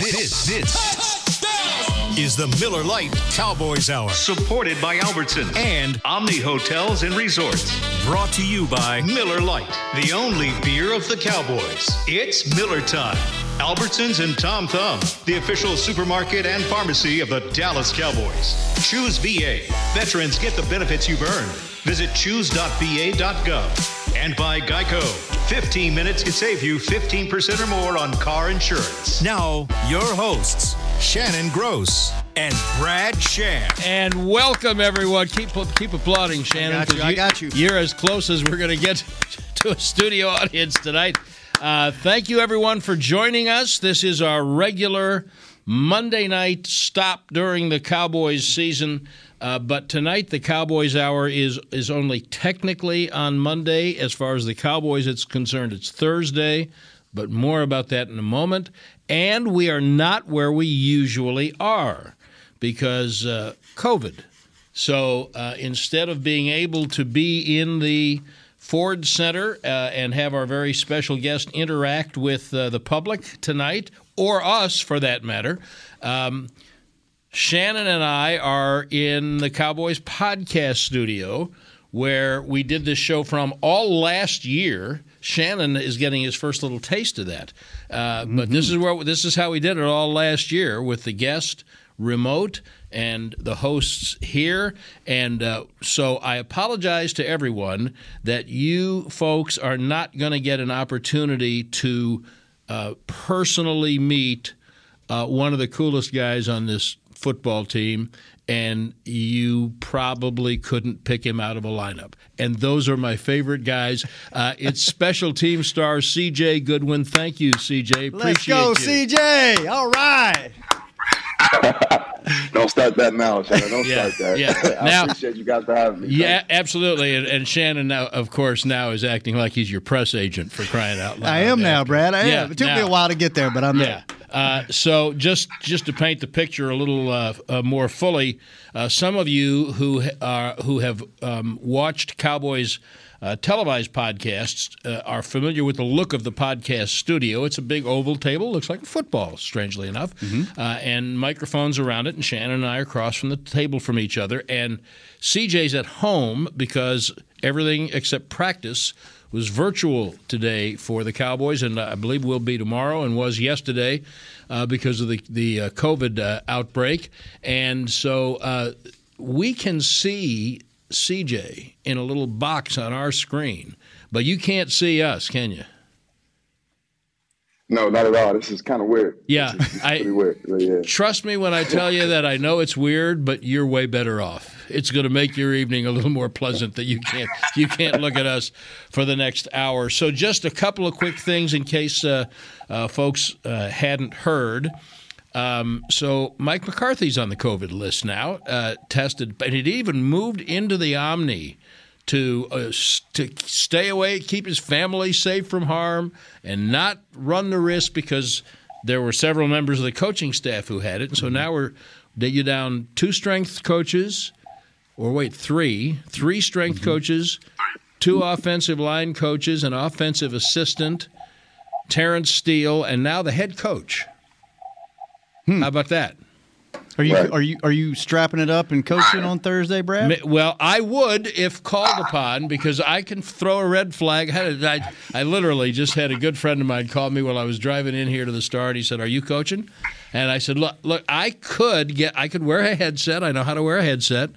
This is the Miller Lite Cowboys Hour. Supported by Albertsons and Omni Hotels and Resorts. Brought to you by Miller Lite, the only beer of the Cowboys. It's Miller time. Albertsons and Tom Thumb, the official supermarket and pharmacy of the Dallas Cowboys. Choose VA. Veterans get the benefits you've earned. Visit choose.va.gov. And by Geico. 15 minutes can save you 15% or more on car insurance. Now, your hosts, Shannon Gross and Brad Shan. And welcome, everyone. Keep applauding, Shannon. I got you. You're as close as we're going to get to a studio audience tonight. Thank you, everyone, for joining us. This is our regular Monday night stop during the Cowboys season. But tonight, the Cowboys Hour is only technically on Monday. As far as the Cowboys is concerned, it's Thursday. But more about that in a moment. And we are not where we usually are because COVID. So instead of being able to be in the Ford Center and have our very special guest interact with the public tonight, or us for that matter, Shannon and I are in the Cowboys podcast studio where we did this show from all last year. Shannon is getting his first little taste of that. But this is how we did it all last year, with the guest remote and the hosts here. And so I apologize to everyone that you folks are not going to get an opportunity to personally meet one of the coolest guys on this football team, and you probably couldn't pick him out of a lineup. And those are my favorite guys. It's special team star C.J. Goodwin. Thank you, C.J. Appreciate you. Let's go, C.J. All right. Don't start that now, Shannon. Don't start that. Yeah. I appreciate you guys for having me. Yeah, absolutely. And Shannon, now, of course, now is acting like he's your press agent, for crying out loud. I am now, Brad. I am. It took me a while to get there, but I'm there. So just to paint the picture a little more fully, some of you who have watched Cowboys televised podcasts are familiar with the look of the podcast studio. It's a big oval table, looks like a football, strangely enough, and microphones around it, and Shannon and I are across from the table from each other. And CJ's at home because everything except practice was virtual today for the Cowboys, and I believe will be tomorrow, and was yesterday because of the COVID outbreak. And so we can see CJ in a little box on our screen, but you can't see us, can you? No, not at all. This is kind of weird. Yeah, it's pretty weird. Yeah. Trust me when I tell you that I know it's weird, but you're way better off. It's going to make your evening a little more pleasant that you can't look at us for the next hour. So just a couple of quick things in case folks hadn't heard. So Mike McCarthy's on the COVID list now, tested, and it even moved into the Omni to stay away, keep his family safe from harm, and not run the risk, because there were several members of the coaching staff who had it. And so now you're down two strength coaches, or three strength coaches, two offensive line coaches, an offensive assistant, Terrence Steele, and now the head coach. How about that? Are you strapping it up and coaching on Thursday, Brad? Well, I would if called upon, because I can throw a red flag. I literally just had a good friend of mine call me while I was driving in here to the Star, and he said, "Are you coaching?" And I said, "Look, I could wear a headset. I know how to wear a headset.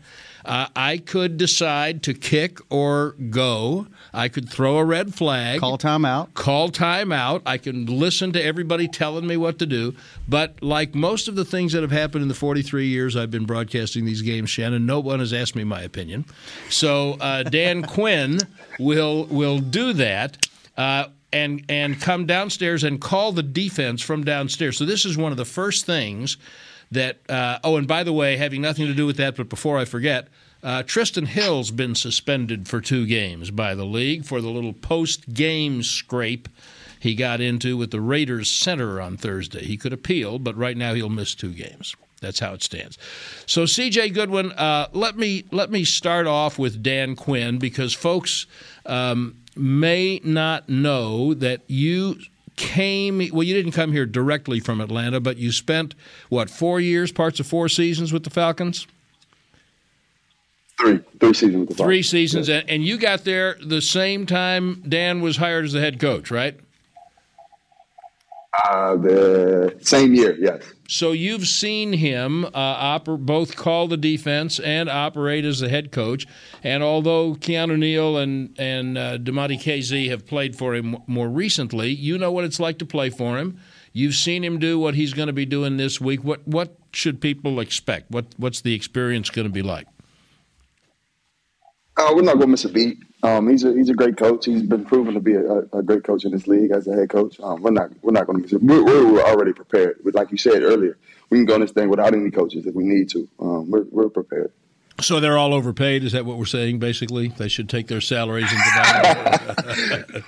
I could decide to kick or go. I could throw a red flag. Call timeout. I can listen to everybody telling me what to do." But like most of the things that have happened in the 43 years I've been broadcasting these games, Shannon, no one has asked me my opinion. So Dan Quinn will do that and come downstairs and call the defense from downstairs. So this is one of the first things that and by the way, having nothing to do with that, but before I forget, Tristan Hill's been suspended for 2 games by the league for the little post-game scrape he got into with the Raiders center on Thursday. He could appeal, but right now he'll miss 2 games. That's how it stands. So C.J. Goodwin, let me start off with Dan Quinn, because folks may not know that you came, well, you didn't come here directly from Atlanta, but you spent, what, 4 years, parts of 4 seasons with the Falcons? Three seasons with the Falcons. 3 seasons, yes. And you got there the same time Dan was hired as the head coach, right? The same year, yes. So you've seen him both call the defense and operate as the head coach. And although Keanu Neal and Demonte KZ have played for him more recently, you know what it's like to play for him. You've seen him do what he's going to be doing this week. What should people expect? What's the experience going to be like? We're not going to miss a beat. He's a great coach. He's been proven to be a great coach in this league as a head coach. We're not going to miss it. We're already prepared. Like you said earlier, we can go in this thing without any coaches if we need to. We're prepared. So they're all overpaid. Is that what we're saying? Basically, they should take their salaries and divide them.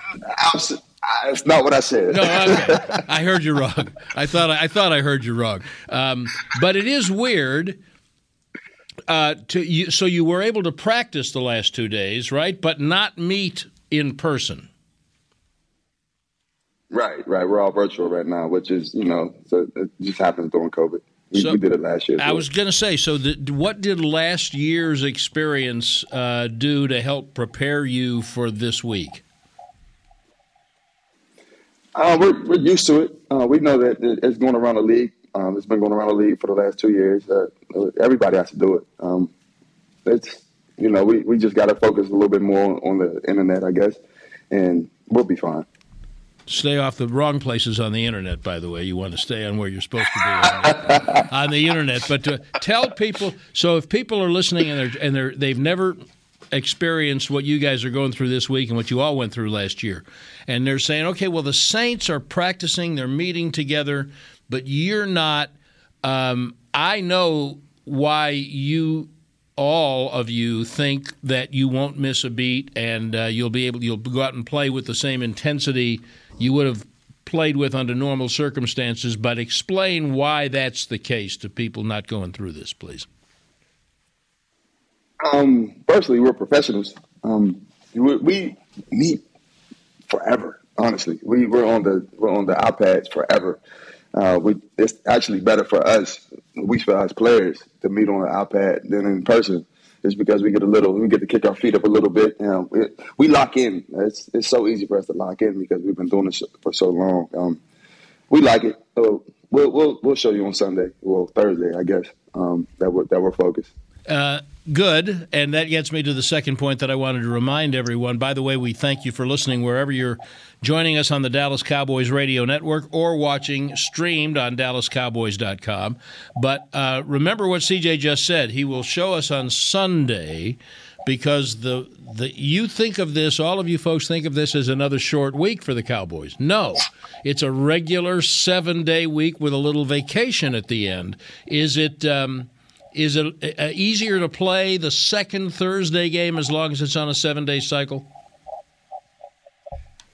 It's not what I said. No, okay. I heard you wrong. I thought I heard you wrong. But it is weird. So you were able to practice the last 2 days, right? But not meet in person. Right. We're all virtual right now, which is, so it just happens during COVID. We did it last year. I was going to say, what did last year's experience do to help prepare you for this week? We're used to it. We know that it's going around the league. It's been going around the league for the last 2 years. Everybody has to do it. We just got to focus a little bit more on the internet, I guess, and we'll be fine. Stay off the wrong places on the internet, by the way. You want to stay on where you're supposed to be on the internet. But to tell people, so if people are listening and they've never experienced what you guys are going through this week and what you all went through last year, and they're saying, okay, well, the Saints are practicing, they're meeting together, but you're not. I know why all of you think that you won't miss a beat and you'll go out and play with the same intensity you would have played with under normal circumstances. But explain why that's the case to people not going through this, please. Firstly, we're professionals. We meet forever. Honestly, we're on the iPads forever. It's actually better for us, at least for us players, to meet on an iPad than in person. It's because we get to kick our feet up a little bit. We lock in. It's so easy for us to lock in because we've been doing this for so long. We like it. So we'll show you on Sunday, Thursday, I guess, that we're focused. Good, and that gets me to the second point that I wanted to remind everyone. By the way, we thank you for listening wherever you're joining us on the Dallas Cowboys Radio Network or watching streamed on DallasCowboys.com. But remember what CJ just said. He will show us on Sunday because you think of this, all of you folks think of this as another short week for the Cowboys. No, it's a regular 7-day week with a little vacation at the end. Is it easier to play the second Thursday game as long as it's on a 7-day cycle?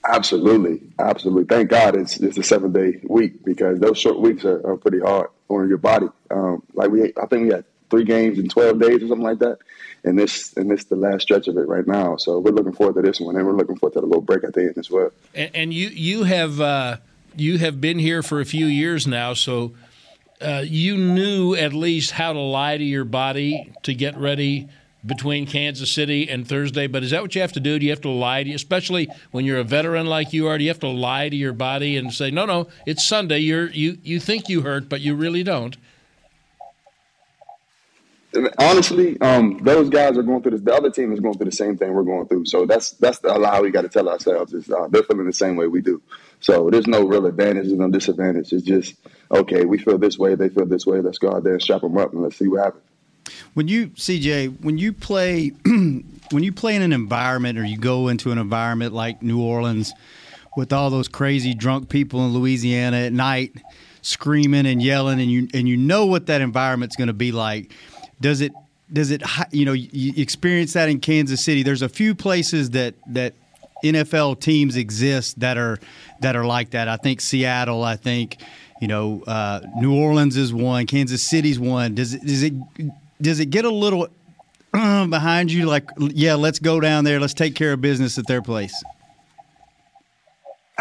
Absolutely. Thank God it's a 7-day week because those short weeks are pretty hard on your body. I think we had 3 games in 12 days or something like that, and this the last stretch of it right now. So we're looking forward to this one, and we're looking forward to the little break at the end as well. And you have been here for a few years now, so. You knew at least how to lie to your body to get ready between Kansas City and Thursday, but is that what you have to do? Do you have to lie to you, especially when you're a veteran like you are? Do you have to lie to your body and say, no, it's Sunday. You think you hurt, but you really don't? Honestly, those guys are going through this. The other team is going through the same thing we're going through. So that's the lie we got to tell ourselves is they're feeling the same way we do. So there's no real advantage, there's no disadvantage. It's just, okay, we feel this way, they feel this way. Let's go out there and strap them up and let's see what happens. When you play in an environment or you go into an environment like New Orleans with all those crazy drunk people in Louisiana at night screaming and yelling and you know what that environment's going to be like, does it you experience that in Kansas City? There's a few places that NFL teams exist that are like that. I think Seattle, New Orleans is one, Kansas City's one. Does it get a little behind you like, yeah, let's go down there, let's take care of business at their place?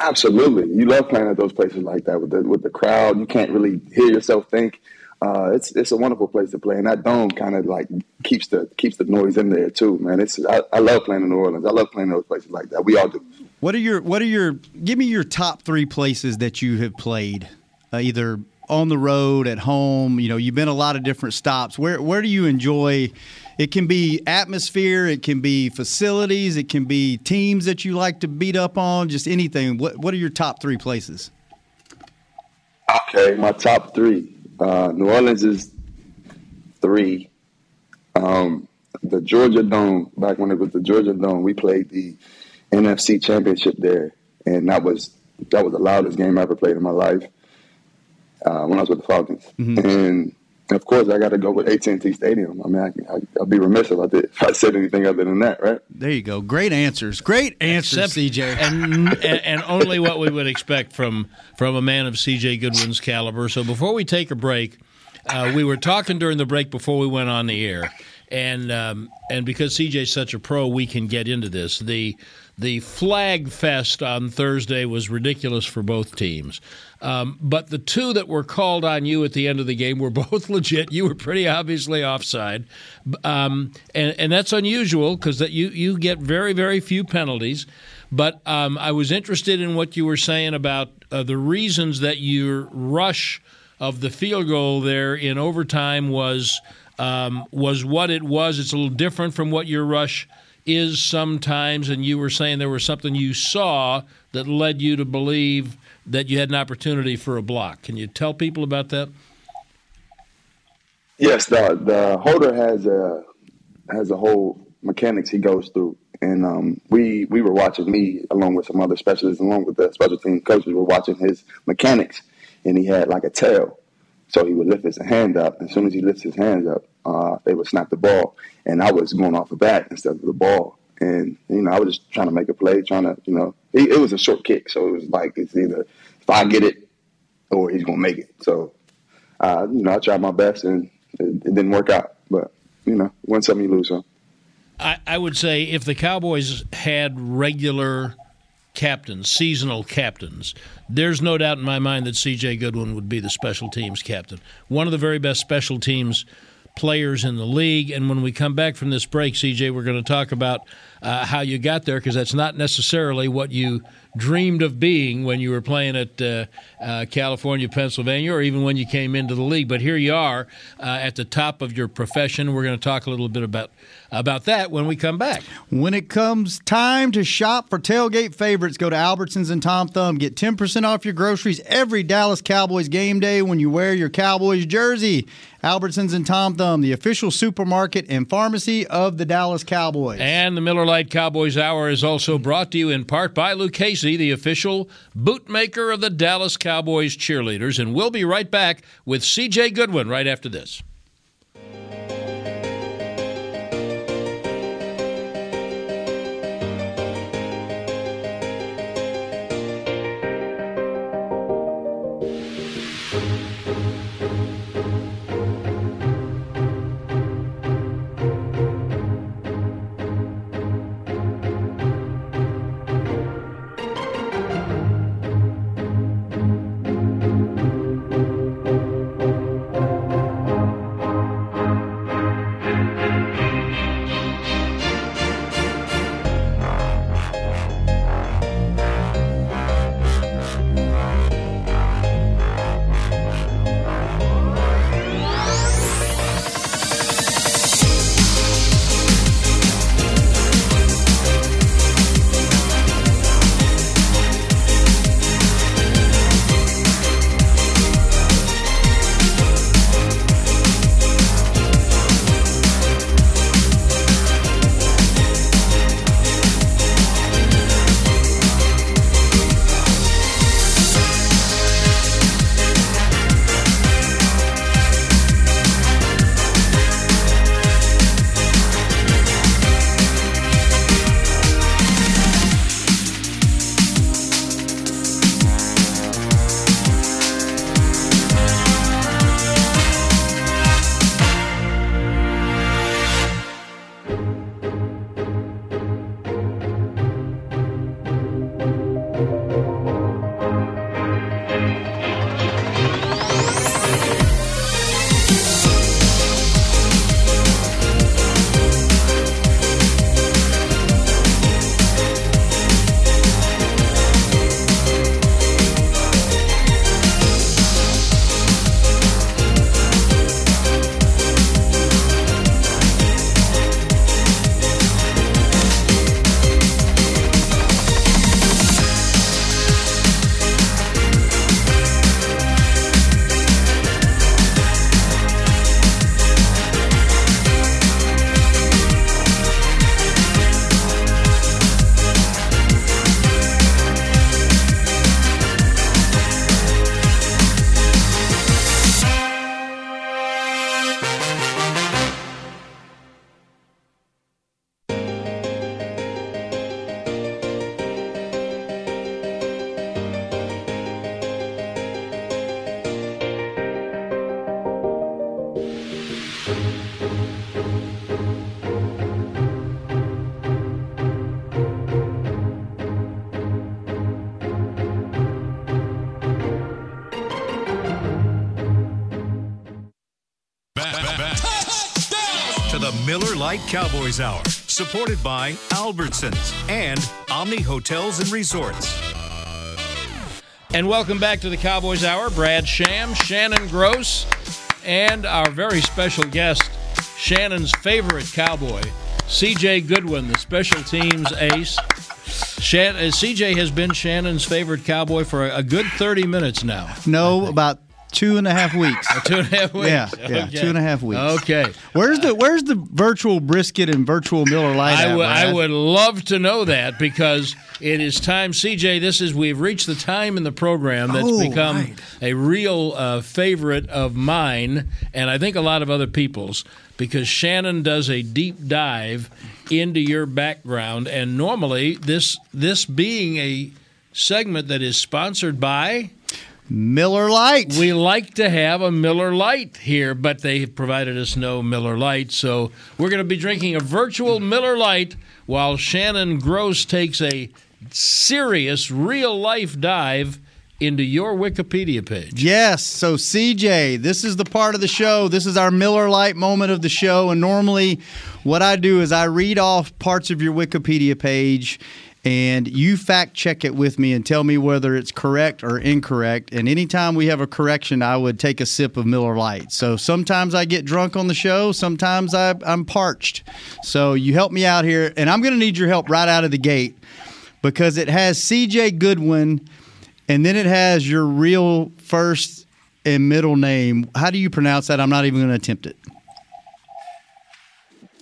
Absolutely. You love playing at those places like that with the crowd. You can't really hear yourself think. It's a wonderful place to play, and that dome kind of like keeps the noise in there too, man. I love playing in New Orleans. I love playing in those places like that. We all do. What are your give me your top three places that you have played, either on the road, at home? You know, you've been a lot of different stops. Where do you enjoy? It can be atmosphere, it can be facilities, it can be teams that you like to beat up on, just anything. What are your top three places? Okay, my top three. New Orleans is three. The Georgia Dome, back when it was the Georgia Dome, we played the NFC Championship there, and that was the loudest game I ever played in my life when I was with the Falcons. Mm-hmm. And of course, I got to go with AT&T Stadium. I mean, I'd be remiss if I said anything other than that, right? There you go. Great answers, CJ. And only what we would expect from a man of CJ Goodwin's caliber. So before we take a break, we were talking during the break before we went on the air, and because CJ's such a pro, we can get into this. The flag fest on Thursday was ridiculous for both teams. But the two that were called on you at the end of the game were both legit. You were pretty obviously offside. And that's unusual because you get very, very few penalties. But I was interested in what you were saying about the reasons that your rush of the field goal there in overtime was what it was. It's a little different from what your rush is sometimes, and you were saying there was something you saw that led you to believe that you had an opportunity for a block. Can you tell people about that? Yes, the holder has a whole mechanics he goes through, and we were watching me along with some other specialists, along with the special team coaches, were watching his mechanics, and he had like a tail. So he would lift his hand up. As soon as he lifts his hands up, they would snap the ball. And I was going off the bat instead of the ball. And, you know, I was just trying to make a play, it was a short kick. So it was like, it's either if I get it or he's going to make it. So, I tried my best and it didn't work out. But, win some, you lose some. I would say if the Cowboys had regular captains, seasonal captains, there's no doubt in my mind that C.J. Goodwin would be the special teams captain. One of the very best special teams players in the league. And when we come back from this break, C.J., we're going to talk about how you got there, because that's not necessarily what you dreamed of being when you were playing at California, Pennsylvania, or even when you came into the league. But here you are at the top of your profession. We're going to talk a little bit about that when we come back. When it comes time to shop for tailgate favorites, go to Albertsons and Tom Thumb. Get 10% off your groceries every Dallas Cowboys game day when you wear your Cowboys jersey. Albertsons and Tom Thumb, the official supermarket and pharmacy of the Dallas Cowboys. And the Miller Lite Cowboys Hour is also brought to you in part by Lucchese, the official bootmaker of the Dallas Cowboys cheerleaders. And we'll be right back with C.J. Goodwin right after this. Miller Lite Cowboys Hour, supported by Albertsons and Omni Hotels and Resorts. And welcome back to the Cowboys Hour. Brad Sham, Shannon Gross, and our very special guest, Shannon's favorite Cowboy, C.J. Goodwin, the special teams ace. C.J. has been Shannon's favorite Cowboy for a good 30 minutes now. No, about 2.5 weeks. 2.5 weeks. Yeah, okay. 2.5 weeks. Okay. Where's the virtual brisket and virtual Miller Lite? I would love to know that, because it is time, CJ. We've reached the time in the program that's become a real favorite of mine, and I think a lot of other people's, because Shannon does a deep dive into your background, and normally this being a segment that is sponsored by Miller Lite. We like to have a Miller Lite here, but they provided us no Miller Lite, so we're going to be drinking a virtual Miller Lite while Shannon Gross takes a serious, real-life dive into your Wikipedia page. Yes, so CJ, this is the part of the show. This is our Miller Lite moment of the show, and normally what I do is I read off parts of your Wikipedia page, and you fact-check it with me and tell me whether it's correct or incorrect. And anytime we have a correction, I would take a sip of Miller Lite. So sometimes I get drunk on the show. Sometimes I'm parched. So you help me out here. And I'm going to need your help right out of the gate, because it has C.J. Goodwin, and then it has your real first and middle name. How do you pronounce that? I'm not even going to attempt it.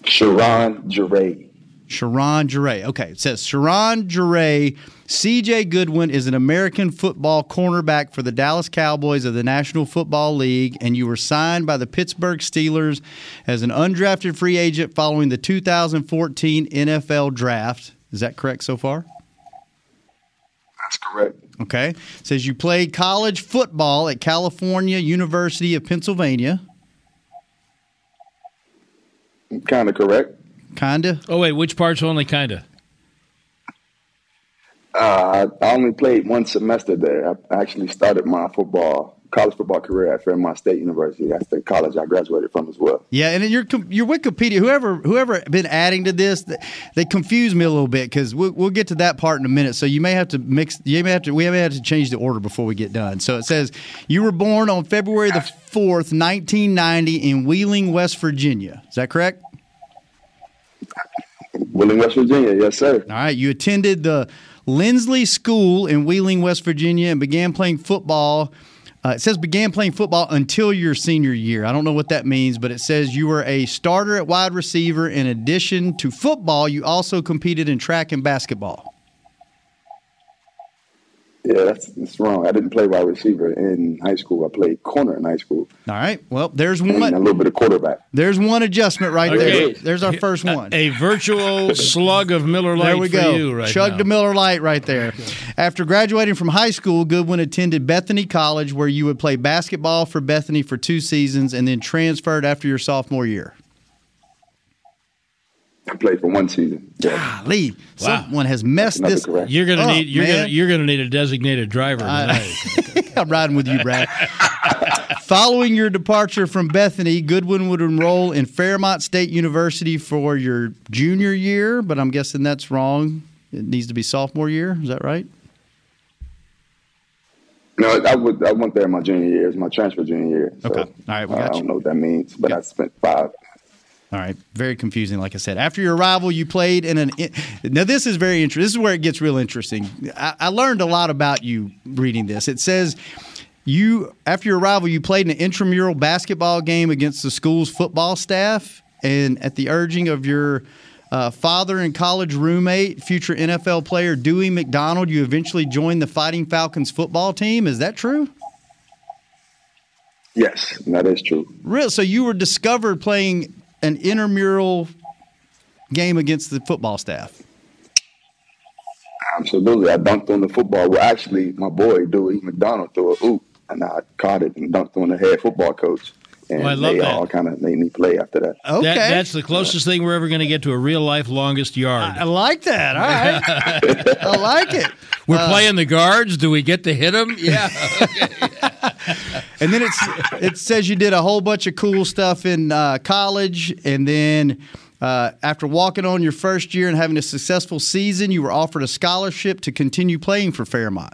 Sharon Jeray. Sharon Jeray. Okay, it says Sharon Jeray. C.J. Goodwin is an American football cornerback for the Dallas Cowboys of the National Football League, and you were signed by the Pittsburgh Steelers as an undrafted free agent following the 2014 NFL Draft. Is that correct so far? That's correct. Okay. It says you played college football at California University of Pennsylvania. Kind of correct. Kinda. Oh wait, which part's only kinda? I only played one semester there. I actually started my college football career at Fairmont State University. That's the college I graduated from as well. Yeah, and in your Wikipedia, whoever been adding to this, they confuse me a little bit, because we'll get to that part in a minute. So you may have to we may have to change the order before we get done. So it says you were born on February the 4th, 1990, in Wheeling, West Virginia. Is that correct? Wheeling, West Virginia, yes, sir. All right, you attended the Lindsley School in Wheeling, West Virginia, and began playing football. It says began playing football until your senior year. I don't know what that means, but it says you were a starter at wide receiver. In addition to football, you also competed in track and basketball. Yeah, that's wrong. I didn't play wide receiver in high school. I played corner in high school. All right. Well, there's one. And a little bit of quarterback. There's one adjustment right there. There's our first one. A virtual slug of Miller Lite you right Chugged now. A Miller Lite right there. Okay. After graduating from high school, Goodwin attended Bethany College, where you would play basketball for Bethany for 2 seasons and then transferred after your sophomore year. I played for 1 season. Yeah. Golly, wow. Someone has messed this. Correct. You're gonna need. You're gonna need a designated driver. I'm riding with you, Brad. Following your departure from Bethany, Goodwin would enroll in Fairmont State University for your junior year, but I'm guessing that's wrong. It needs to be sophomore year. Is that right? No, I went there my junior year. It's my transfer junior year. So, okay. All right. We got I don't know what that means, but I spent 5. All right. Very confusing, like I said. After your arrival, you played in now, this is very interesting. This is where it gets real interesting. I learned a lot about you reading this. It says after your arrival, you played in an intramural basketball game against the school's football staff, and at the urging of your father and college roommate, future NFL player Dewey McDonald, you eventually joined the Fighting Falcons football team. Is that true? Yes, that is true. Real? So you were discovered playing an intramural game against the football staff. Absolutely. I dunked on the football. Well, actually, my boy, Dewey McDonald, threw a oop, and I caught it and dunked on the head football coach. And all kind of made me play after that. Okay. That's the closest thing we're ever going to get to a real-life longest yard. I like that. All right. I like it. We're playing the guards. Do we get to hit them? Yeah. Okay. And then it says you did a whole bunch of cool stuff in college, and then after walking on your first year and having a successful season, you were offered a scholarship to continue playing for Fairmont.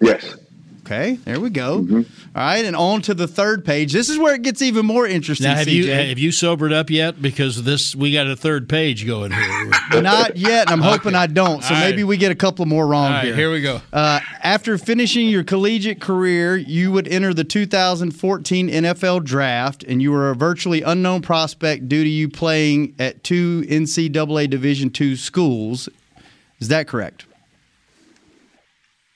Yes. Okay, there we go. Mm-hmm. All right, and on to the third page. This is where it gets even more interesting. Now, have you sobered up yet? Because we got a third page going here. Not yet, and I'm hoping I don't. So maybe we get a couple more wrong here. Here we go. After finishing your collegiate career, you would enter the 2014 NFL Draft, and you were a virtually unknown prospect due to you playing at two NCAA Division II schools. Is that correct?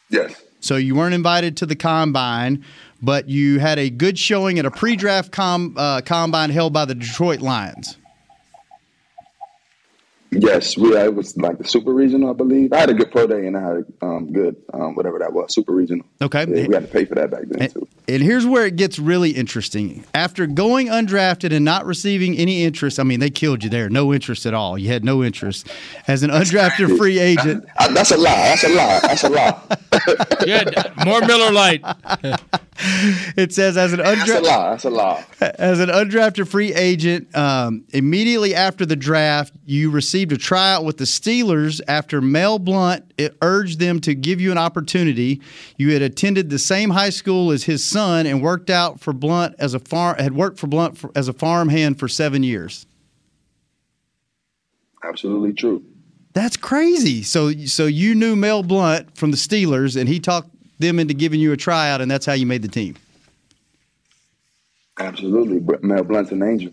Yes. So you weren't invited to the combine, but you had a good showing at a pre-draft combine held by the Detroit Lions. Yes, I was like the super regional, I believe. I had a good pro day, and I had a whatever that was, super regional. Okay. Yeah, we had to pay for that back then, too. And here's where it gets really interesting. After going undrafted and not receiving any interest, I mean, they killed you there. No interest at all. You had no interest as an undrafted free agent. That's a lie. That's a lie. That's a lie. Good. More Miller Lite. It says, as an undrafted free agent, immediately after the draft, you received a tryout with the Steelers after Mel Blount urged them to give you an opportunity. You had attended the same high school as his son and worked for Blount as a farmhand for 7 years. Absolutely true. That's crazy. So you knew Mel Blount from the Steelers, and he talked them into giving you a tryout, and that's how you made the team. Absolutely. Mel Blount's an angel.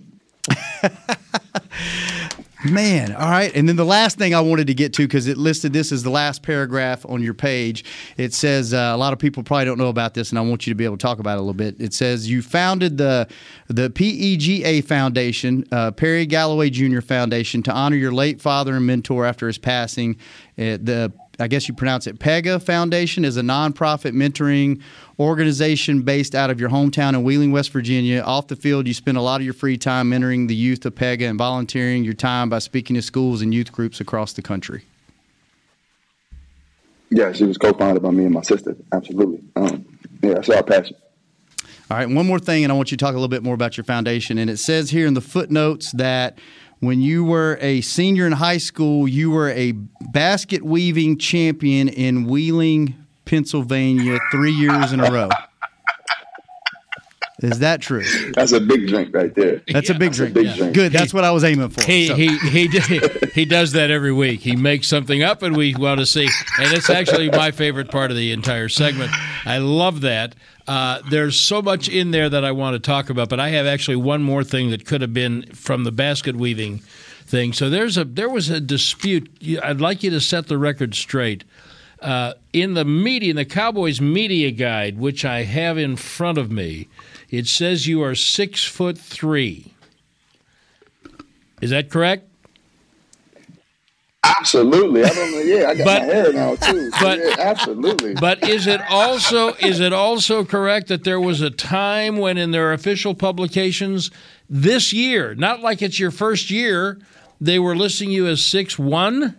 Man, all right. And then the last thing I wanted to get to, because it listed this as the last paragraph on your page, it says a lot of people probably don't know about this, and I want you to be able to talk about it a little bit. It says you founded the PEGA Foundation, Perry Galloway Jr. Foundation, to honor your late father and mentor after his passing. I guess you pronounce it PEGA Foundation, is a nonprofit mentoring organization based out of your hometown in Wheeling, West Virginia. Off the field, you spend a lot of your free time mentoring the youth of PEGA and volunteering your time by speaking to schools and youth groups across the country. Yeah, she was co-founded by me and my sister. Absolutely. Yeah, that's our passion. All right, one more thing, and I want you to talk a little bit more about your foundation. And it says here in the footnotes that when you were a senior in high school, you were a basket weaving champion in Wheeling, Pennsylvania, 3 years in a row. Is that true? That's a big drink right there. That's a big drink. Good. That's what I was aiming for. He does that every week. He makes something up, and we want to see. And it's actually my favorite part of the entire segment. I love that. There's so much in there that I want to talk about, but I have actually one more thing that could have been from the basket weaving thing. So there was a dispute. I'd like you to set the record straight. In the media, in the Cowboys media guide, which I have in front of me, it says you are 6'3". Is that correct? Absolutely. I got my hair now too. Yeah, absolutely. But is it also correct that there was a time when in their official publications this year, not like it's your first year, they were listing you as 6'1"?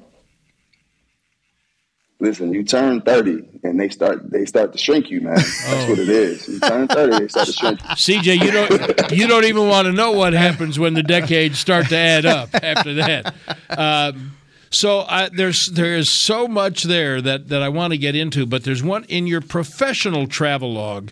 Listen, you turn 30 and they start to shrink you, man. That's what it is. You turn 30, they start to shrink you. CJ, you don't even want to know what happens when the decades start to add up after that. So there is so much there that I want to get into, but there's one in your professional travelogue.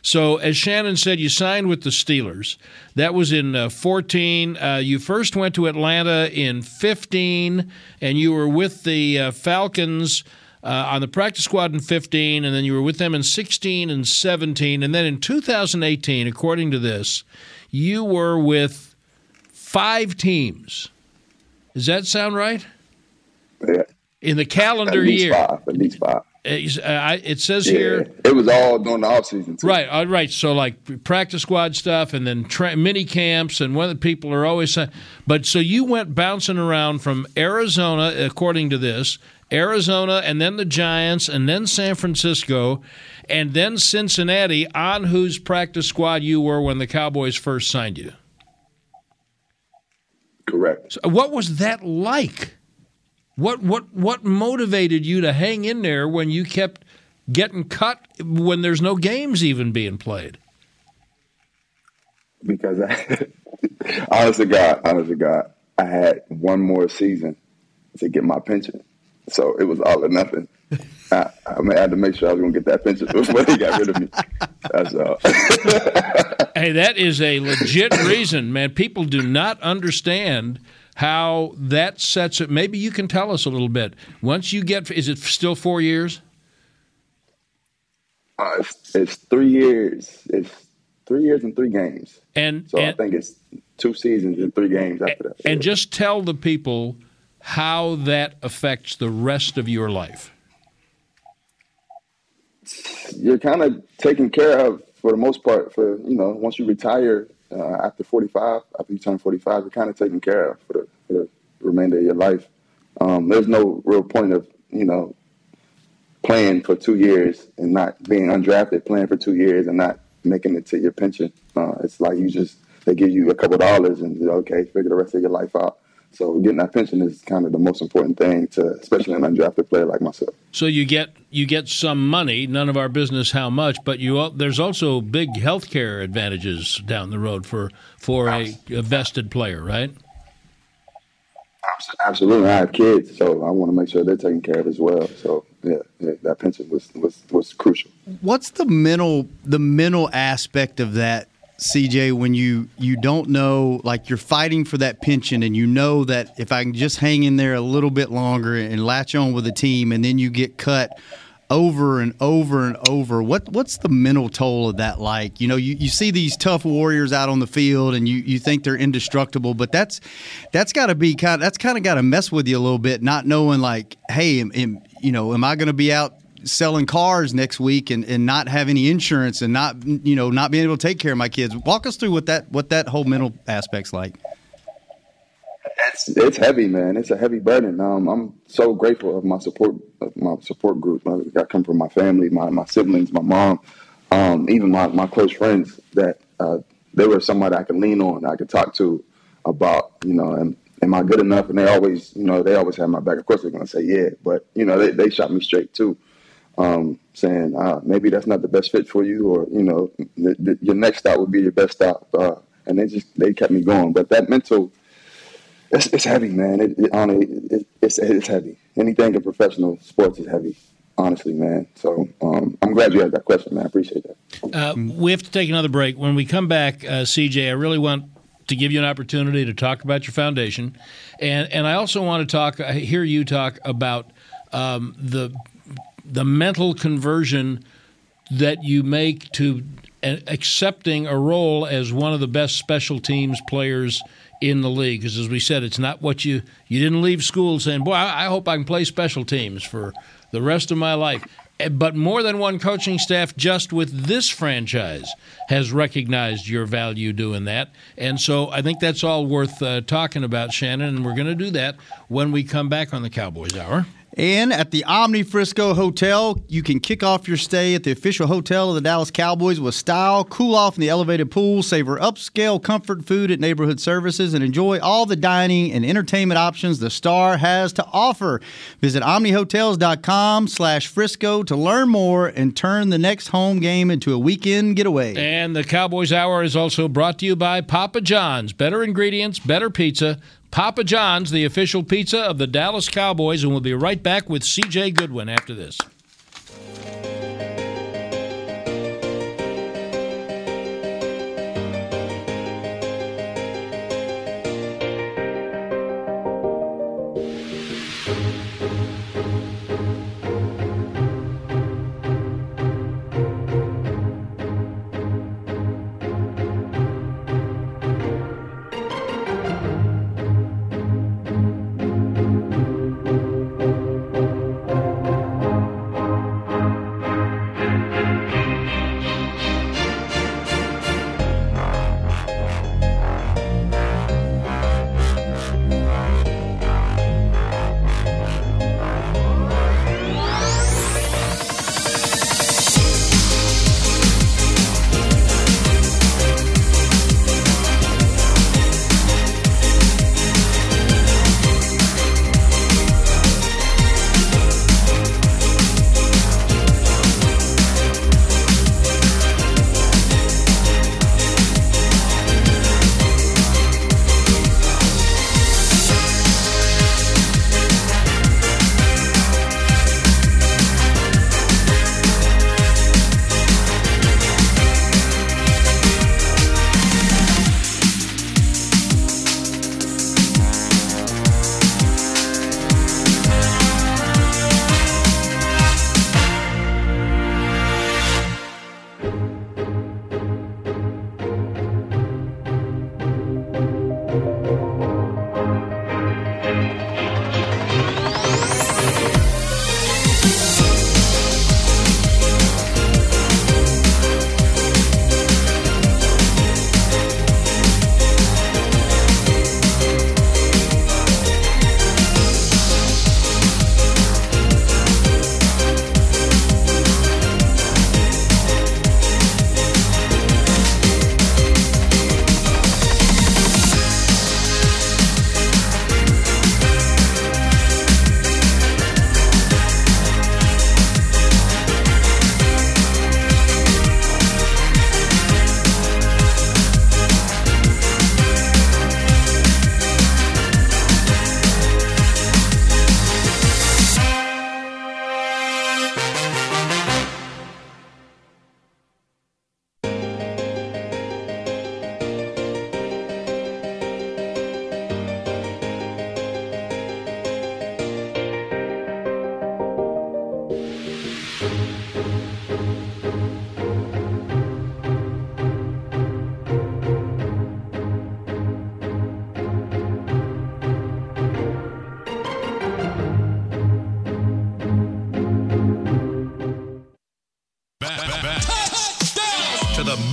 So as Shannon said, you signed with the Steelers. That was in 14. You first went to Atlanta in 15, and you were with the Falcons on the practice squad in 15, and then you were with them in 16 and 17. And then in 2018, according to this, you were with 5 teams. Does that sound right? Yeah. In the calendar year. At least five. It says here. It was all during the offseason, too. Right, all right. So, like, practice squad stuff and then mini camps, and one of the people are always – but so you went bouncing around from Arizona, according to this, Arizona and then the Giants and then San Francisco and then Cincinnati, on whose practice squad you were when the Cowboys first signed you. Correct. So what was that like? What motivated you to hang in there when you kept getting cut when there's no games even being played? Because I, honest to God, I had one more season to get my pension. So it was all or nothing. I had to make sure I was going to get that pension before they got rid of me. That's all. Hey, that is a legit reason, man. People do not understand how that sets it. Maybe you can tell us a little bit. Once you get, is it still 4 years? It's 3 years. It's 3 years and three games. And so I think it's 2 seasons and 3 games after that. And just tell the people how that affects the rest of your life. You're kind of taken care of for the most part. For, you know, once you retire after 45, after you turn 45, you're kind of taken care of for the remainder of your life. There's no real point of, you know, playing for 2 years and not being undrafted, playing for 2 years and not making it to your pension. It's like you just, they give you a couple dollars and, okay, figure the rest of your life out. So getting that pension is kind of the most important thing, to, especially an undrafted player like myself. So you get some money, none of our business how much, but there's also big health care advantages down the road for a vested player, right? Absolutely. I have kids, so I want to make sure they're taken care of as well. So yeah, that pension was crucial. What's the mental aspect of that? CJ, when you don't know, like you're fighting for that pension and you know that if I can just hang in there a little bit longer and latch on with the team, and then you get cut over and over and over, what's the mental toll of that like? You know, you see these tough warriors out on the field and you think they're indestructible, but that's kind of got to mess with you a little bit, not knowing like, hey, am I going to be out selling cars next week and not have any insurance and not being able to take care of my kids? Walk us through what that whole mental aspect's like. It's heavy, man. It's a heavy burden. I'm so grateful of my support group. I come from my family, my siblings, my mom, even my close friends, that they were somebody I could lean on, I could talk to about, you know, and am I good enough? And they always have my back. Of course they're going to say yeah, but you know, they shot me straight too. Saying maybe that's not the best fit for you, or you know, your next stop would be your best stop, and they kept me going. But that mental, it's heavy, man. It's heavy. Anything in professional sports is heavy, honestly, man. So I'm glad you asked that question, man. I appreciate that. We have to take another break. When we come back, CJ, I really want to give you an opportunity to talk about your foundation, and I also want to hear you talk about the mental conversion that you make to accepting a role as one of the best special teams players in the league. Because as we said, it's not what you didn't leave school saying, boy, I hope I can play special teams for the rest of my life. But more than one coaching staff just with this franchise has recognized your value doing that. And so I think that's all worth talking about, Shannon, and we're going to do that when we come back on the Cowboys Hour. And at the Omni Frisco Hotel, you can kick off your stay at the official hotel of the Dallas Cowboys with style, cool off in the elevated pool, savor upscale comfort food at neighborhood services, and enjoy all the dining and entertainment options the Star has to offer. Visit omnihotels.com/Frisco to learn more and turn the next home game into a weekend getaway. And the Cowboys Hour is also brought to you by Papa John's. Better ingredients, better pizza. Papa John's, the official pizza of the Dallas Cowboys, and we'll be right back with C.J. Goodwin after this.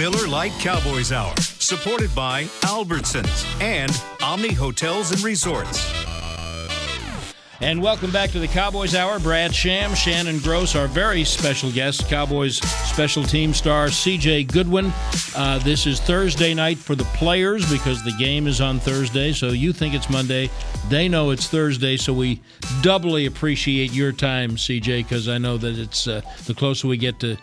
Miller Lite Cowboys Hour, supported by Albertsons and Omni Hotels and Resorts. And welcome back to the Cowboys Hour. Brad Sham, Shannon Gross, our very special guest, Cowboys special team star C.J. Goodwin. This is Thursday night for the players because the game is on Thursday, so you think it's Monday. They know it's Thursday, so we doubly appreciate your time, C.J., because I know that it's the closer we get to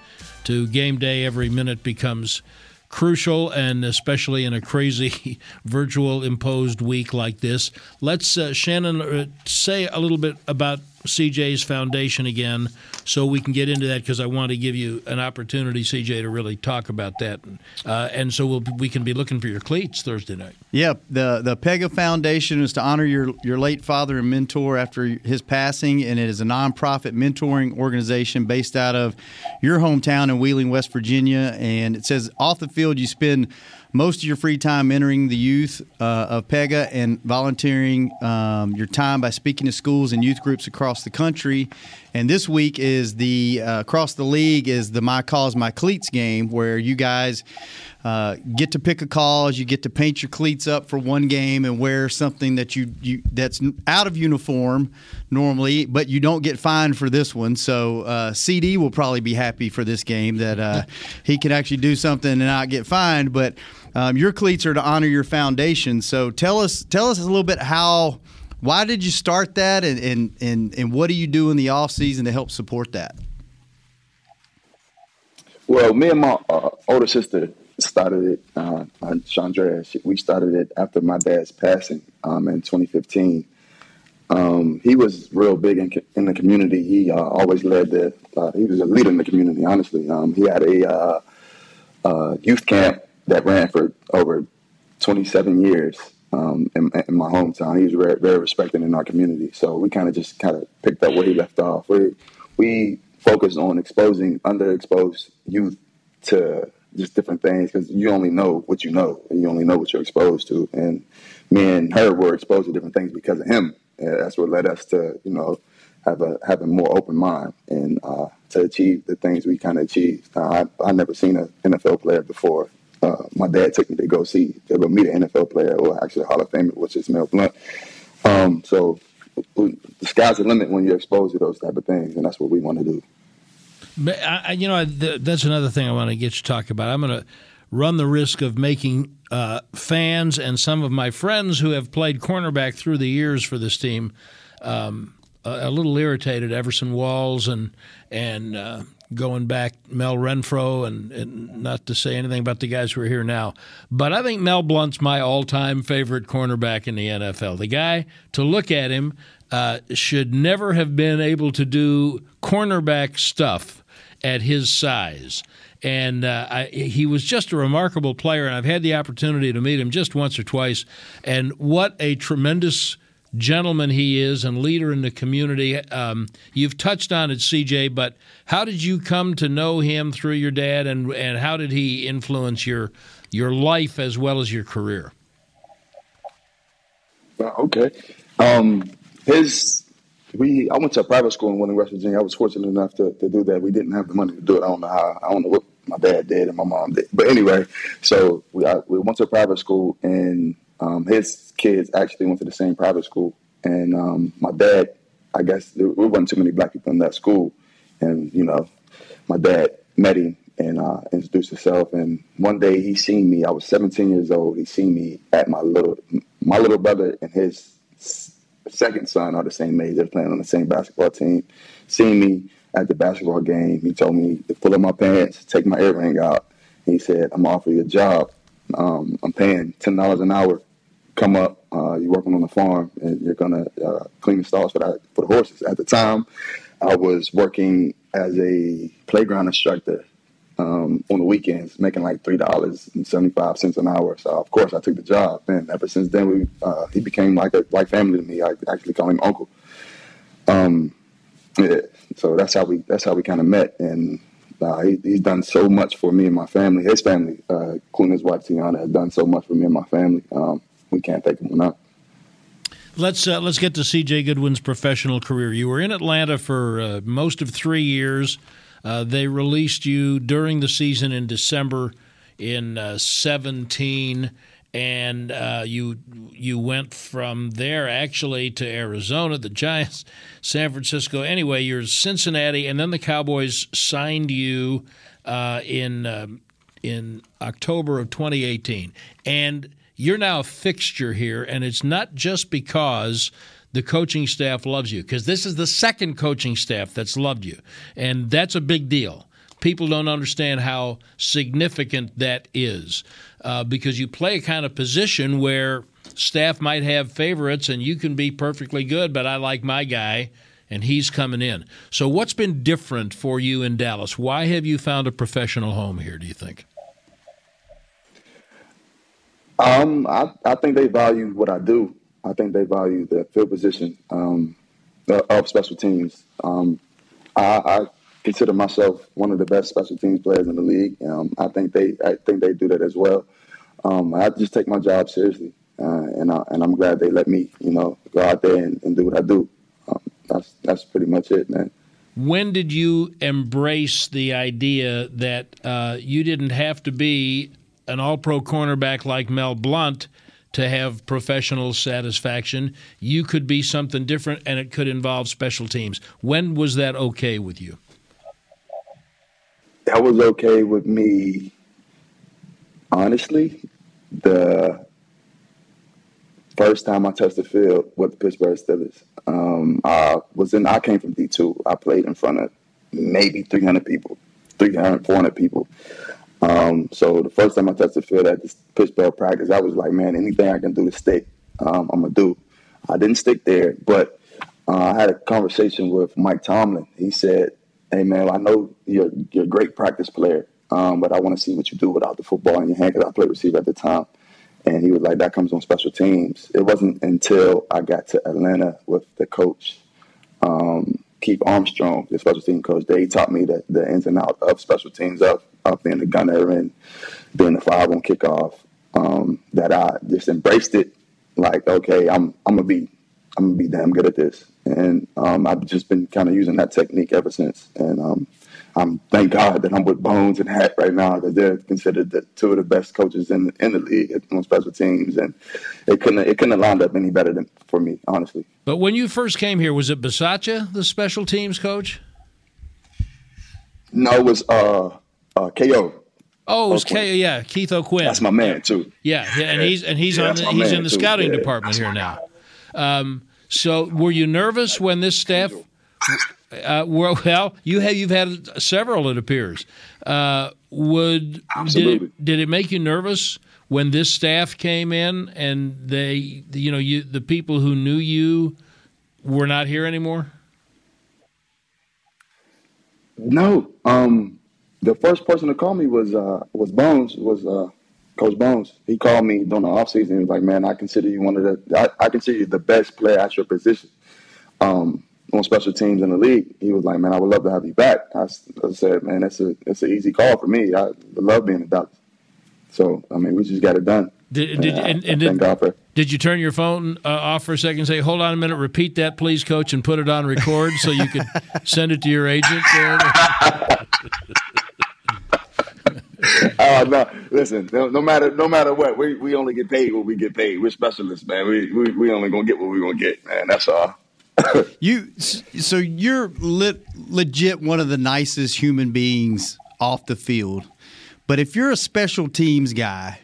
game day, every minute becomes crucial, and especially in a crazy virtual imposed week like this. Let's, Shannon, say a little bit about CJ's foundation again so we can get into that, because I want to give you an opportunity, CJ, to really talk about that. And so we can be looking for your cleats Thursday night. Yeah, the PEGA Foundation is to honor your late father and mentor after his passing, and it is a nonprofit mentoring organization based out of your hometown in Wheeling, West Virginia. And it says off the field you spend most of your free time mentoring the youth of PEGA and volunteering your time by speaking to schools and youth groups across the country. And this week is across the league is the My Cause, My Cleats game, where you guys get to pick a cause, you get to paint your cleats up for one game and wear something that that's out of uniform normally, but you don't get fined for this one. So CD will probably be happy for this game that he can actually do something and not get fined. But your cleats are to honor your foundation. So tell us a little bit why did you start that, and what do you do in the off season to help support that? Well, me and my older sister started it, Chandra. We started it after my dad's passing in 2015. He was real big in the community. He always led he was a leader in the community, honestly. He had a youth camp that ran for over 27 years in my hometown. He was very, very respected in our community. So we kind of picked up where he left off. We focused on exposing underexposed youth to just different things, because you only know what you know, and you only know what you're exposed to. And me and her were exposed to different things because of him. And that's what led us to, have a more open mind and to achieve the things we kind of achieved. I never seen an NFL player before. My dad took me to go meet an NFL player, or actually a Hall of Famer, which is Mel Blount. So the sky's the limit when you're exposed to those type of things, and that's what we want to do. But that's another thing I want to get you to talk about. I'm going to run the risk of making fans and some of my friends who have played cornerback through the years for this team a little irritated. Everson Walls and going back, Mel Renfro, and not to say anything about the guys who are here now, but I think Mel Blount's my all-time favorite cornerback in the NFL. The guy, to look at him, should never have been able to do cornerback stuff at his size. And he was just a remarkable player, and I've had the opportunity to meet him just once or twice, and what a tremendous gentleman he is and leader in the community. You've touched on it, CJ, but how did you come to know him through your dad, and how did he influence your life as well as your career? Okay. I went to a private school in Wheeling, West Virginia. I was fortunate enough to do that. We didn't have the money to do it. I don't know how. I don't know what my dad did and my mom did. But anyway, so we went to a private school, and his kids actually went to the same private school. And my dad, I guess there wasn't too many black people in that school. And, my dad met him and introduced himself. And one day he seen me. I was 17 years old. He seen me at my little brother and his second son are the same age. They're playing on the same basketball team. Seeing me at the basketball game, he told me to pull up my pants, take my earring out. He said, "I'm offering you a job. I'm paying $10 an hour. Come up. You're working on the farm, and you're gonna clean the stalls for the horses." At the time, I was working as a playground instructor on the weekends, making like $3.75 an hour. So of course I took the job, and ever since then he became like family to me. I actually call him Uncle. Yeah, so that's how we kind of met, and he's done so much for me and my family. His family, including his wife Tiana, has done so much for me and my family. We can't thank him enough. Let's get to C.J. Goodwin's professional career. You were in Atlanta for most of 3 years. They released you during the season in December. in 17, and you went from there actually to Arizona, the Giants, San Francisco. Anyway, you're Cincinnati, and then the Cowboys signed you in October of 2018. And you're now a fixture here, and it's not just because the coaching staff loves you, because this is the second coaching staff that's loved you, and that's a big deal. People don't understand how significant that is, because you play a kind of position where staff might have favorites, and you can be perfectly good, but I like my guy, and he's coming in. So what's been different for you in Dallas? Why have you found a professional home here, do you think? I think they value what I do. I think they value the field position of special teams. I consider myself one of the best special teams players in the league. I think they do that as well. I just take my job seriously, and I'm glad they let me, go out there and do what I do. That's pretty much it, man. When did you embrace the idea that you didn't have to be an all-pro cornerback like Mel Blount to have professional satisfaction? You could be something different, and it could involve special teams. When was that okay with you? That was okay with me, honestly, the first time I touched the field with the Pittsburgh Steelers. I came from D2. I played in front of maybe 400 people. So the first time I touched the field at this Pittsburgh practice, I was like, man, anything I can do to stick, I'm going to do. I didn't stick there, but I had a conversation with Mike Tomlin. He said, hey, man, I know you're a great practice player, but I want to see what you do without the football in your hand, because I played receiver at the time. And he was like, that comes on special teams. It wasn't until I got to Atlanta with the coach, Keith Armstrong, the special team coach, they taught me the ins and outs of special teams, of being the gunner and being the 5 on kickoff, that I just embraced it. Like, okay, I'm gonna be damn good at this, and I've just been kind of using that technique ever since. And I'm thank God that I'm with Bones and Hat right now, because they're considered two of the best coaches in the league on special teams, and it couldn't have lined up any better for me, honestly. But when you first came here, was it Bisaccia, the special teams coach? No, it was KO. Oh, it was K. Yeah, Keith O'Quinn. That's my man too. Yeah, and he's in the scouting department here now. So were you nervous when this staff? Well, you've had several, it appears. Did it make you nervous when this staff came in and they, the people who knew you were not here anymore? No. The first person to call me was Coach Bones. He called me during the offseason. He was like, man, I consider you the best player at your position on special teams in the league. He was like, man, I would love to have you back. I said, man, that's an easy call for me. I love being a doctor. So, I mean, we just got it done. Did you turn your phone off for a second and say, hold on a minute, repeat that, please, Coach, and put it on record so you could send it to your agent? No! Listen, no matter what, we only get paid what we get paid. We're specialists, man. We only gonna get what we gonna get, man. That's all. You're legit one of the nicest human beings off the field, but if you're a special teams guy,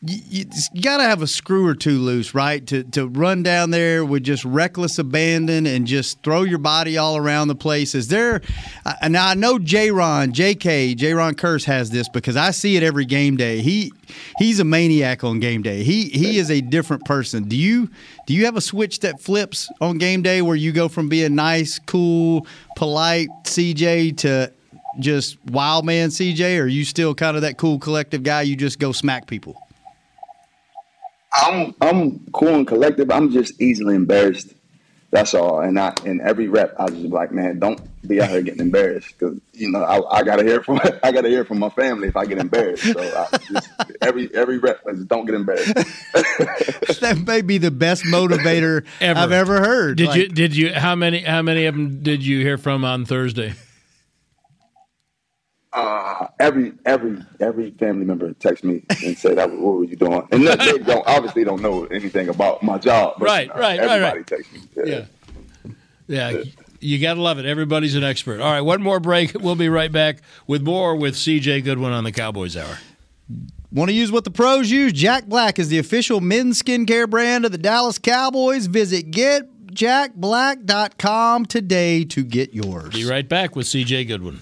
you gotta have a screw or two loose, right? To run down there with just reckless abandon and just throw your body all around the place. Is there? Now I know J.Ron Curse has this, because I see it every game day. He's a maniac on game day. He is a different person. Do you have a switch that flips on game day where you go from being nice, cool, polite CJ to just wild man CJ? Or are you still kind of that cool, collective guy? You just go smack people. I'm cool and collected, but I'm just easily embarrassed. That's all. And in every rep, I was just like, man, don't be out here getting embarrassed, because I gotta hear from my family if I get embarrassed. So I just, every rep, I just don't get embarrassed. That may be the best motivator I've ever heard. How many of them did you hear from on Thursday? Every family member texts me and say, "What were you doing?" And they don't obviously don't know anything about my job. But, everybody texts me. Yeah. You got to love it. Everybody's an expert. All right, one more break. We'll be right back with more with C.J. Goodwin on the Cowboys Hour. Want to use what the pros use? Jack Black is the official men's skincare brand of the Dallas Cowboys. Visit getjackblack.com today to get yours. Be right back with C.J. Goodwin.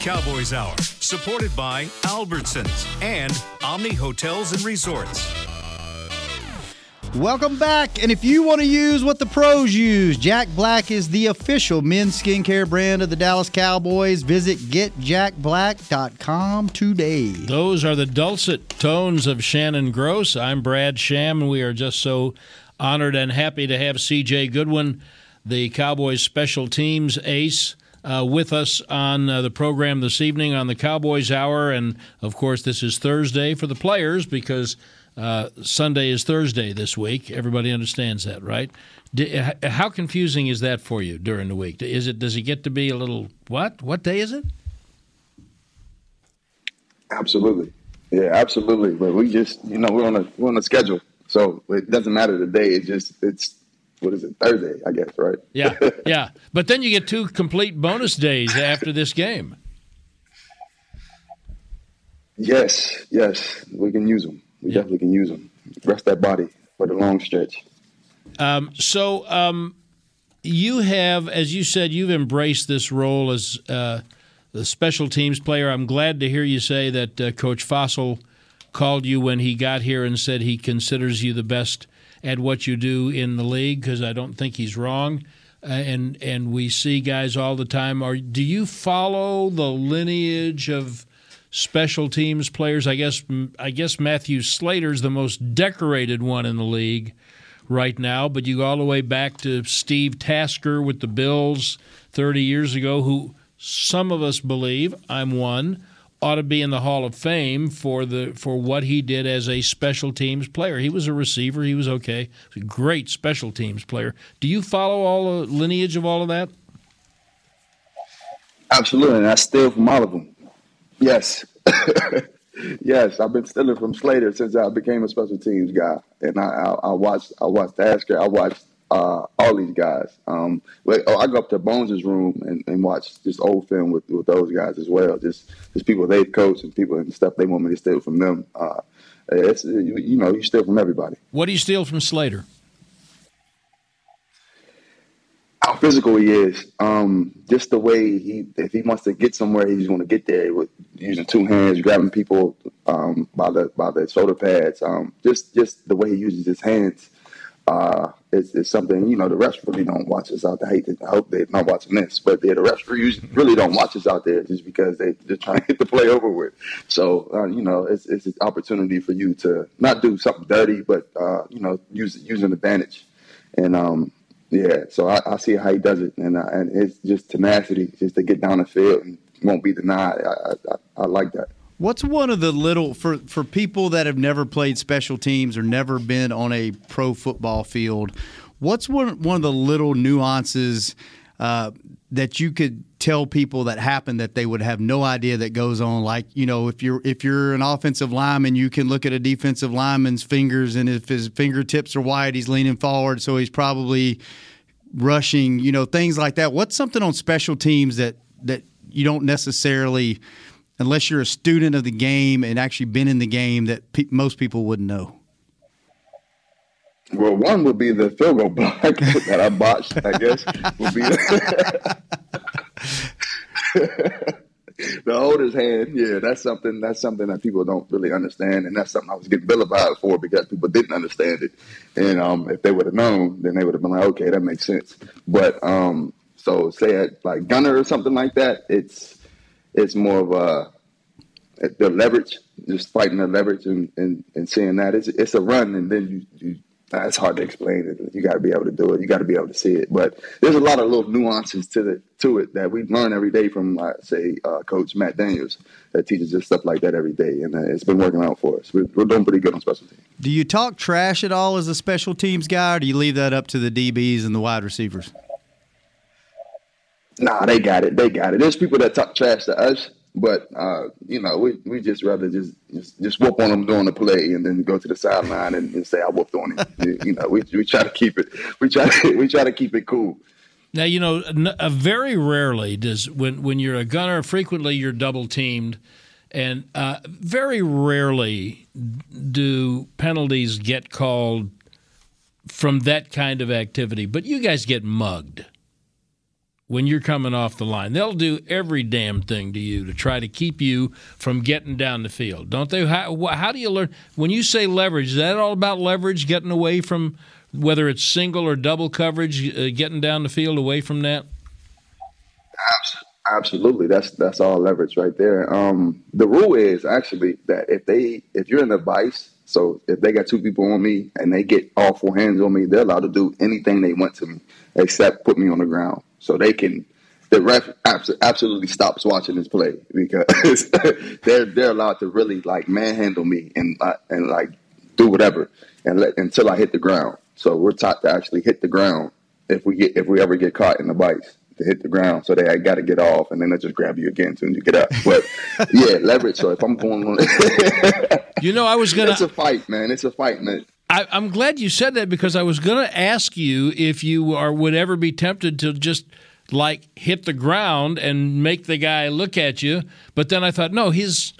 Cowboys Hour, supported by Albertsons and Omni Hotels and Resorts. Welcome back, and if you want to use what the pros use, Jack Black is the official men's skincare brand of the Dallas Cowboys. Visit getjackblack.com today. Those are the dulcet tones of Shannon Gross. I'm Brad Sham, and we are just so honored and happy to have C.J. Goodwin, the Cowboys special teams ace, with us on the program this evening on the Cowboys Hour. And, of course, this is Thursday for the players because Sunday is Thursday this week. Everybody understands that, right? How confusing is that for you during the week? Does it get to be a little, what? What day is it? Absolutely. Yeah, absolutely. But we just, we're on a schedule. So it doesn't matter the day. It's what is it, Thursday, I guess, right? Yeah. But then you get 2 complete bonus days after this game. Yes. We can use them. We definitely can use them. Rest that body for the long stretch. So you have, as you said, you've embraced this role as the special teams player. I'm glad to hear you say that Coach Fossil called you when he got here and said he considers you the best at what you do in the league, because I don't think he's wrong, and we see guys all the time. Do you follow the lineage of special teams players? I guess Matthew Slater's the most decorated one in the league, right now, but you go all the way back to Steve Tasker with the Bills 30 years ago, who some of us believe, I'm one, ought to be in the Hall of Fame for what he did as a special teams player. He was a receiver. He was okay. He was a great special teams player. Do you follow all the lineage of all of that? Absolutely, and I steal from all of them. Yes. Yes, I've been stealing from Slater since I became a special teams guy, and I watched Tasker. I watched all these guys. I go up to Bones' room and watch just old film with those guys as well. Just people they've coached and people and stuff they want me to steal from them. You steal from everybody. What do you steal from Slater? How physical he is, just the way if he wants to get somewhere, he's going to get there with using two hands, grabbing people by the shoulder pads. Just the way he uses his hands is something, the refs really don't watch us out there. I hope they're not watching this, but the refs really don't watch us out there just because they're trying to get the play over with. So, it's an opportunity for you to not do something dirty, but, use an advantage. And, yeah, so I see how he does it, and it's just tenacity, just to get down the field and won't be denied. I like that. What's one of the little for people that have never played special teams or never been on a pro football field? What's one of the little nuances that you could tell people that happen that they would have no idea that goes on? Like, if you're an offensive lineman, you can look at a defensive lineman's fingers, and if his fingertips are wide, he's leaning forward, so he's probably rushing, things like that. What's something on special teams that you don't necessarily, unless you're a student of the game and actually been in the game, that most people wouldn't know? Well, one would be the field goal block that I botched, I guess, would be the holder's hand. Yeah, that's something that people don't really understand, and that's something I was getting vilified for because people didn't understand it. And if they would have known, then they would have been like, okay, that makes sense. But so say at like gunner or something like that, it's more of the leverage, just fighting the leverage and seeing that it's a run, and then you it's hard to explain it. You got to be able to do it. You got to be able to see it. But there's a lot of little nuances to it that we learn every day from, Coach Matt Daniels, that teaches us stuff like that every day, and it's been working out for us. We're doing pretty good on special teams. Do you talk trash at all as a special teams guy, or do you leave that up to the DBs and the wide receivers? Nah, they got it. They got it. There's people that talk trash to us. But, we just rather just whoop on them during the play and then go to the sideline and say, I whooped on him. We try to keep it. We try to keep it cool. Now, very rarely does when you're a gunner, frequently you're double teamed. And very rarely do penalties get called from that kind of activity. But you guys get mugged when you're coming off the line. They'll do every damn thing to you to try to keep you from getting down the field, don't they? How do you learn? When you say leverage, is that all about leverage, getting away from, whether it's single or double coverage, getting down the field away from that? Absolutely. That's all leverage right there. The rule is actually that if you're in a vice, so if they got two people on me and they get all four hands on me, they're allowed to do anything they want to me except put me on the ground. So the ref absolutely stops watching this play because they're allowed to really like manhandle me and like do whatever until I hit the ground. So we're taught to actually hit the ground if we ever get caught in the vice, to hit the ground. So they got to get off, and then they just grab you again as soon as you get up. But yeah, leverage. So if I'm going on, I was gonna. It's a fight, man. It's a fight, man. I'm glad you said that, because I was going to ask you if you would ever be tempted to just, like, hit the ground and make the guy look at you. But then I thought, no, his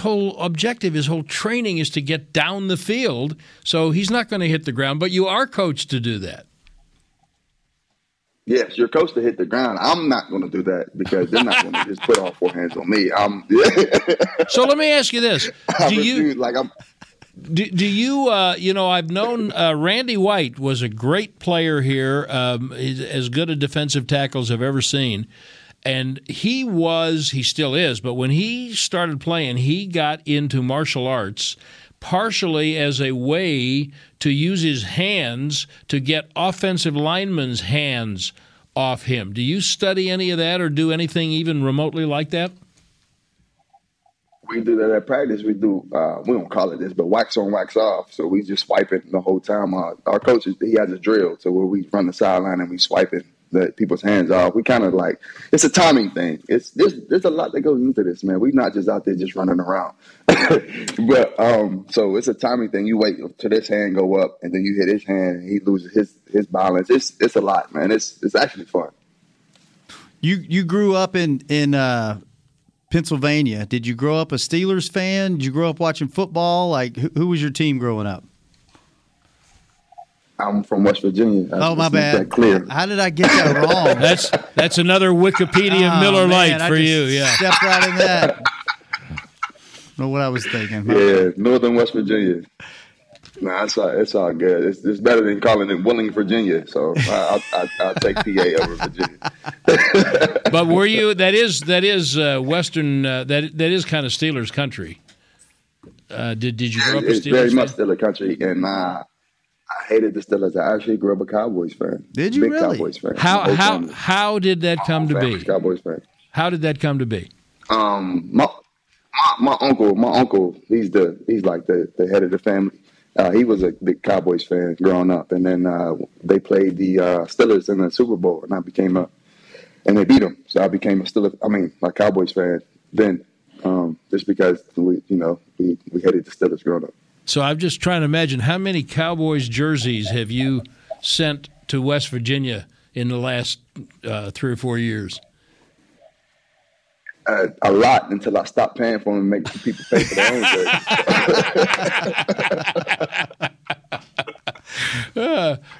whole objective, his whole training is to get down the field, so he's not going to hit the ground. But you are coached to do that. Yes, you're coached to hit the ground. I'm not going to do that because they're not going to just put all four hands on me. So let me ask you this. I've known Randy White was a great player here, he's as good a defensive tackle as I've ever seen. And he still is, but when he started playing, he got into martial arts, partially as a way to use his hands to get offensive linemen's hands off him. Do you study any of that or do anything even remotely like that? We do that at practice. We do, we don't call it this, but wax on, wax off. So we just swiping the whole time. Our coach, he has a drill to where we run the sideline and we swiping the people's hands off. We kind of like, it's a timing thing. It's there's a lot that goes into this, man. We're not just out there just running around. But so it's a timing thing. You wait till this hand go up and then you hit his hand and he loses his balance. It's a lot, man. It's actually fun. You grew up in Pennsylvania. Did you grow up a Steelers fan? Did you grow up watching football? Like, who was your team growing up? I'm from West Virginia. Oh, my bad. Clear. How did I get that wrong? That's another Wikipedia Miller Lite for you. Yeah, step right in that. Know what I was thinking? Yeah, Northern West Virginia. Nah, it's all good. It's better than calling it Willing, Virginia. So I'll take PA over Virginia. But were you? That is Western. That is kind of Steelers country. Did you grow up? It's Steelers very much Steelers country, and I hated the Steelers. I actually grew up a Cowboys fan. Did you really? Big Cowboys fan. How did that come to be? Cowboys fan. How did that come to be? My uncle. He's like the head of the family. He was a big Cowboys fan growing up, and then they played the Steelers in the Super Bowl, and they beat them. So I became a Cowboys fan then, just because we hated the Steelers growing up. So I'm just trying to imagine how many Cowboys jerseys have you sent to West Virginia in the last 3 or 4 years? A lot until I stopped paying for them and making people pay for their own jerseys.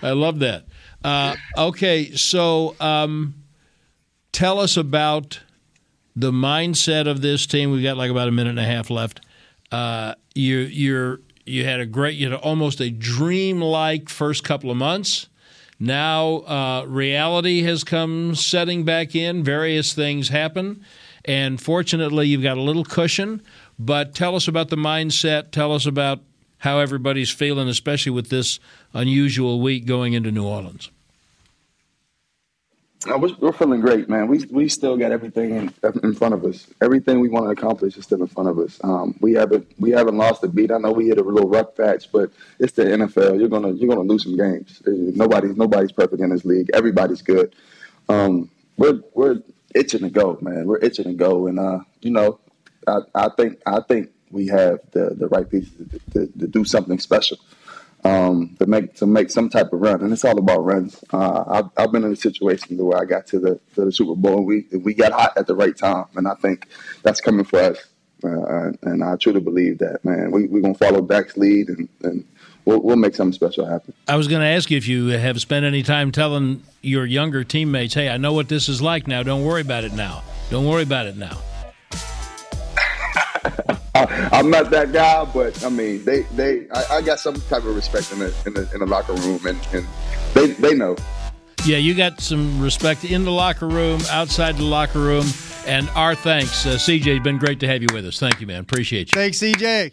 I love that. Okay, so tell us about the mindset of this team. We've got like about a minute and a half left. You had almost a dream-like first couple of months. Now reality has come setting back in. Various things happen. And fortunately, you've got a little cushion. But tell us about the mindset. Tell us about how everybody's feeling, especially with this unusual week going into New Orleans. We're feeling great, man. We still got everything in front of us. Everything we want to accomplish is still in front of us. We haven't lost a beat. I know we hit a little rough patch, but it's the NFL. You're gonna lose some games. Nobody's perfect in this league. Everybody's good. We're itching to go, man. We're itching to go, and I think we have the right pieces to do something special. To make some type of run, and it's all about runs. I've been in a situation where I got to the Super Bowl, and we got hot at the right time, and I think that's coming for us. And I truly believe that, man. We're gonna follow Dak's lead, and we'll make something special happen. I was gonna ask you if you have spent any time telling your younger teammates, "Hey, I know what this is like now. Don't worry about it now. Don't worry about it now." I'm not that guy, but I mean, I got some type of respect in the locker room, and they know. Yeah, you got some respect in the locker room, outside the locker room, and our thanks. CJ, it's been great to have you with us. Thank you, man. Appreciate you. Thanks, CJ.